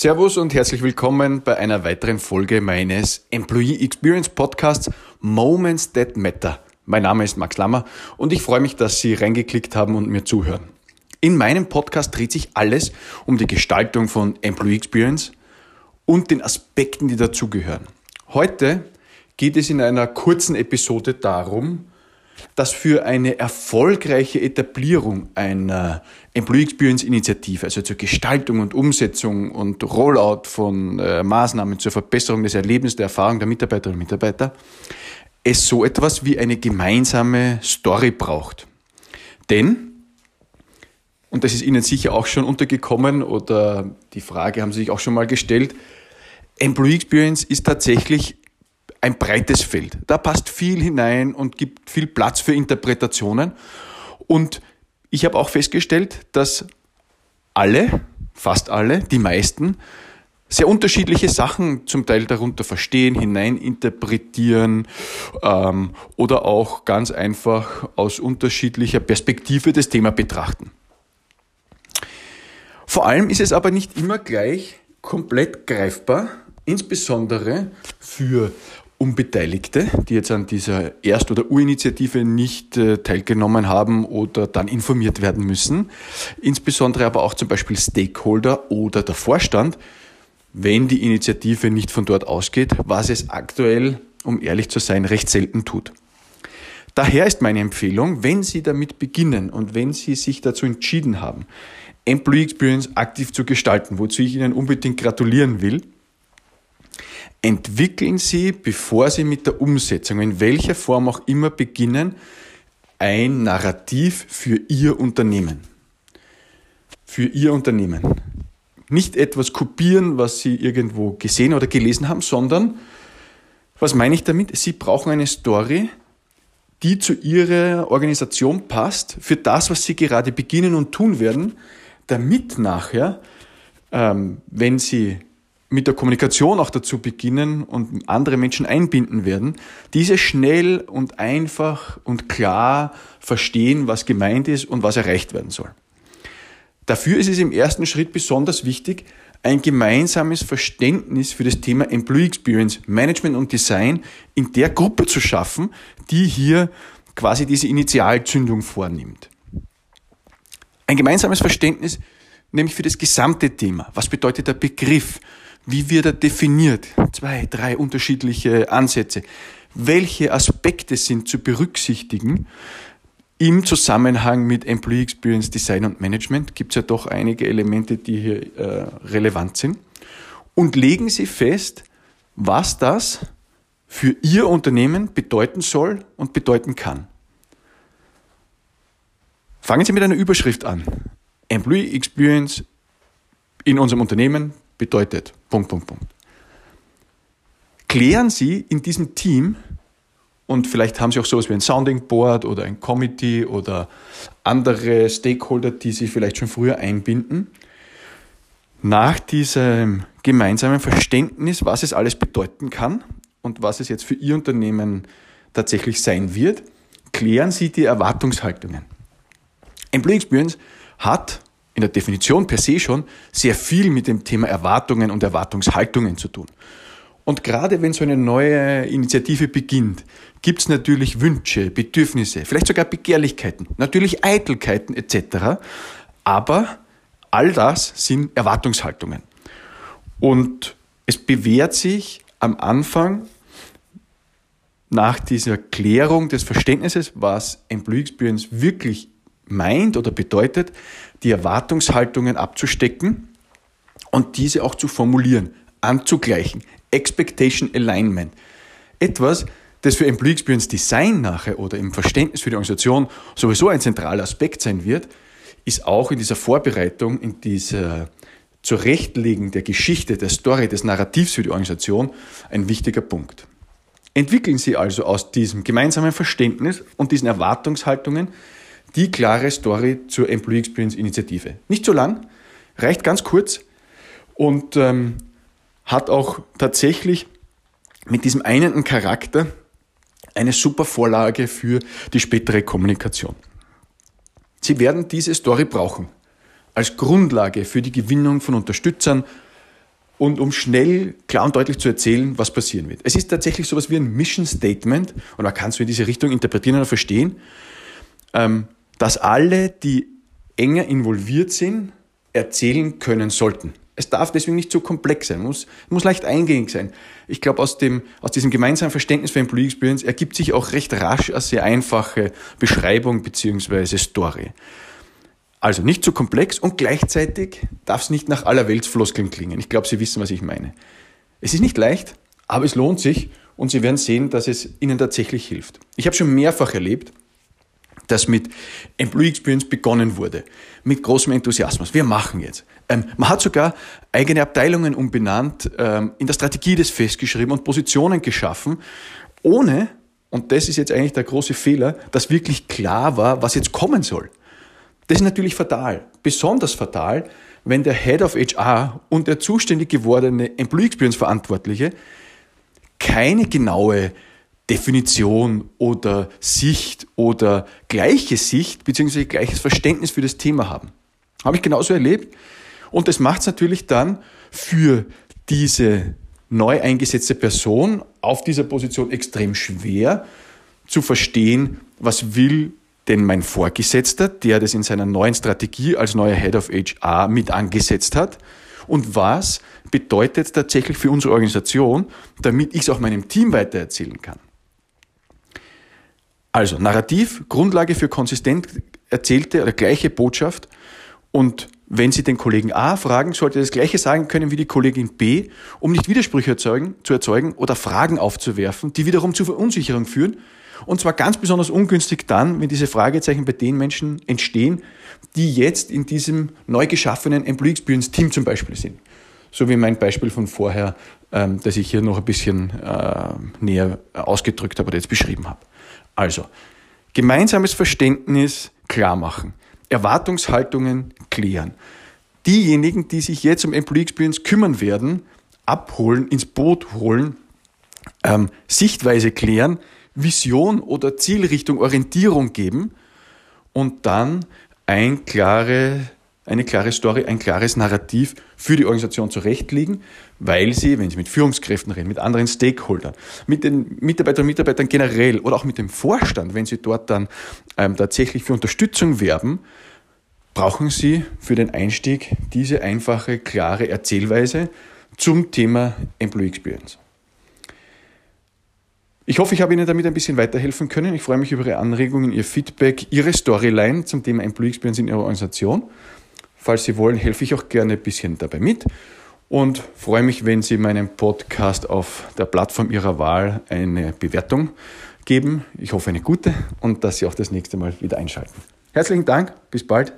Servus und herzlich willkommen bei einer weiteren Folge meines Employee Experience Podcasts Moments That Matter. Mein Name ist Max Lammer und ich freue mich, dass Sie reingeklickt haben und mir zuhören. In meinem Podcast dreht sich alles um die Gestaltung von Employee Experience und den Aspekten, die dazugehören. Heute geht es in einer kurzen Episode darum, dass für eine erfolgreiche Etablierung einer Employee Experience Initiative, also zur Gestaltung und Umsetzung und Rollout von Maßnahmen zur Verbesserung des Erlebens, der Erfahrung der Mitarbeiterinnen und Mitarbeiter, es so etwas wie eine gemeinsame Story braucht. Denn, und das ist Ihnen sicher auch schon untergekommen oder die Frage haben Sie sich auch schon mal gestellt, Employee Experience ist tatsächlich ein breites Feld. Da passt viel hinein und gibt viel Platz für Interpretationen. Und ich habe auch festgestellt, dass alle, fast alle, die meisten, sehr unterschiedliche Sachen zum Teil darunter verstehen, hineininterpretieren oder auch ganz einfach aus unterschiedlicher Perspektive das Thema betrachten. Vor allem ist es aber nicht immer gleich komplett greifbar, insbesondere für Unbeteiligte, die jetzt an dieser Erst- oder Urinitiative nicht teilgenommen haben oder dann informiert werden müssen, insbesondere aber auch zum Beispiel Stakeholder oder der Vorstand, wenn die Initiative nicht von dort ausgeht, was es aktuell, um ehrlich zu sein, recht selten tut. Daher ist meine Empfehlung, wenn Sie damit beginnen und wenn Sie sich dazu entschieden haben, Employee Experience aktiv zu gestalten, wozu ich Ihnen unbedingt gratulieren will, entwickeln Sie, bevor Sie mit der Umsetzung, in welcher Form auch immer beginnen, ein Narrativ für Ihr Unternehmen. Für Ihr Unternehmen. Nicht etwas kopieren, was Sie irgendwo gesehen oder gelesen haben, sondern, was meine ich damit? Sie brauchen eine Story, die zu Ihrer Organisation passt, für das, was Sie gerade beginnen und tun werden, damit nachher, wenn Sie mit der Kommunikation auch dazu beginnen und andere Menschen einbinden werden, diese schnell und einfach und klar verstehen, was gemeint ist und was erreicht werden soll. Dafür ist es im ersten Schritt besonders wichtig, ein gemeinsames Verständnis für das Thema Employee Experience Management und Design in der Gruppe zu schaffen, die hier quasi diese Initialzündung vornimmt. Ein gemeinsames Verständnis nämlich für das gesamte Thema. Was bedeutet der Begriff? Wie wird er definiert? 2, 3 unterschiedliche Ansätze. Welche Aspekte sind zu berücksichtigen im Zusammenhang mit Employee Experience Design und Management? Gibt es ja doch einige Elemente, die hier relevant sind. Und legen Sie fest, was das für Ihr Unternehmen bedeuten soll und bedeuten kann. Fangen Sie mit einer Überschrift an. Employee Experience in unserem Unternehmen bedeutet ... Klären Sie in diesem Team, und vielleicht haben Sie auch sowas wie ein Sounding Board oder ein Committee oder andere Stakeholder, die Sie vielleicht schon früher einbinden, nach diesem gemeinsamen Verständnis, was es alles bedeuten kann und was es jetzt für Ihr Unternehmen tatsächlich sein wird, klären Sie die Erwartungshaltungen. Employee Experience hat in der Definition per se schon sehr viel mit dem Thema Erwartungen und Erwartungshaltungen zu tun. Und gerade wenn so eine neue Initiative beginnt, gibt es natürlich Wünsche, Bedürfnisse, vielleicht sogar Begehrlichkeiten, natürlich Eitelkeiten etc. Aber all das sind Erwartungshaltungen. Und es bewährt sich am Anfang nach dieser Klärung des Verständnisses, was Employee Experience wirklich meint oder bedeutet, die Erwartungshaltungen abzustecken und diese auch zu formulieren, anzugleichen. Expectation Alignment. Etwas, das für Employee Experience Design nachher oder im Verständnis für die Organisation sowieso ein zentraler Aspekt sein wird, ist auch in dieser Vorbereitung, in dieser Zurechtlegen der Geschichte, der Story, des Narrativs für die Organisation ein wichtiger Punkt. Entwickeln Sie also aus diesem gemeinsamen Verständnis und diesen Erwartungshaltungen die klare Story zur Employee Experience Initiative. Nicht so lang, reicht ganz kurz und hat auch tatsächlich mit diesem einenden Charakter eine super Vorlage für die spätere Kommunikation. Sie werden diese Story brauchen als Grundlage für die Gewinnung von Unterstützern, und um schnell, klar und deutlich zu erzählen, was passieren wird. Es ist tatsächlich sowas wie ein Mission Statement, und man kann es in diese Richtung interpretieren oder verstehen, dass alle, die enger involviert sind, erzählen können sollten. Es darf deswegen nicht zu komplex sein, muss leicht eingängig sein. Ich glaube, aus diesem gemeinsamen Verständnis für Employee Experience ergibt sich auch recht rasch eine sehr einfache Beschreibung bzw. Story. Also nicht zu komplex und gleichzeitig darf es nicht nach aller Weltsfloskeln klingen. Ich glaube, Sie wissen, was ich meine. Es ist nicht leicht, aber es lohnt sich und Sie werden sehen, dass es Ihnen tatsächlich hilft. Ich habe schon mehrfach erlebt, dass mit Employee Experience begonnen wurde, mit großem Enthusiasmus. Wir machen jetzt. Man hat sogar eigene Abteilungen umbenannt, in der Strategie das festgeschrieben und Positionen geschaffen, ohne, und das ist jetzt eigentlich der große Fehler, dass wirklich klar war, was jetzt kommen soll. Das ist natürlich fatal, besonders fatal, wenn der Head of HR und der zuständig gewordene Employee Experience Verantwortliche keine genaue Definition oder Sicht oder gleiche Sicht bzw. gleiches Verständnis für das Thema haben. Habe ich genauso erlebt. Und das macht es natürlich dann für diese neu eingesetzte Person auf dieser Position extrem schwer zu verstehen, was will denn mein Vorgesetzter, der das in seiner neuen Strategie als neuer Head of HR mit angesetzt hat, und was bedeutet es tatsächlich für unsere Organisation, damit ich es auch meinem Team weitererzählen kann. Also Narrativ, Grundlage für konsistent erzählte oder gleiche Botschaft, und wenn Sie den Kollegen A fragen, sollte er das Gleiche sagen können wie die Kollegin B, um nicht Widersprüche zu erzeugen oder Fragen aufzuwerfen, die wiederum zu Verunsicherung führen. Und zwar ganz besonders ungünstig dann, wenn diese Fragezeichen bei den Menschen entstehen, die jetzt in diesem neu geschaffenen Employee Experience Team zum Beispiel sind. So wie mein Beispiel von vorher, das ich hier noch ein bisschen näher ausgedrückt habe oder jetzt beschrieben habe. Also, gemeinsames Verständnis klar machen, Erwartungshaltungen klären. Diejenigen, die sich jetzt um Employee Experience kümmern werden, abholen, ins Boot holen, Sichtweise klären, Vision oder Zielrichtung, Orientierung geben und dann eine klare Story, ein klares Narrativ für die Organisation zurechtlegen, weil sie, wenn sie mit Führungskräften reden, mit anderen Stakeholdern, mit den Mitarbeiterinnen und Mitarbeitern generell oder auch mit dem Vorstand, wenn sie dort dann tatsächlich für Unterstützung werben, brauchen sie für den Einstieg diese einfache, klare Erzählweise zum Thema Employee Experience. Ich hoffe, ich habe Ihnen damit ein bisschen weiterhelfen können. Ich freue mich über Ihre Anregungen, Ihr Feedback, Ihre Storyline zum Thema Employee Experience in Ihrer Organisation. Falls Sie wollen, helfe ich auch gerne ein bisschen dabei mit und freue mich, wenn Sie meinem Podcast auf der Plattform Ihrer Wahl eine Bewertung geben. Ich hoffe, eine gute, und dass Sie auch das nächste Mal wieder einschalten. Herzlichen Dank, bis bald.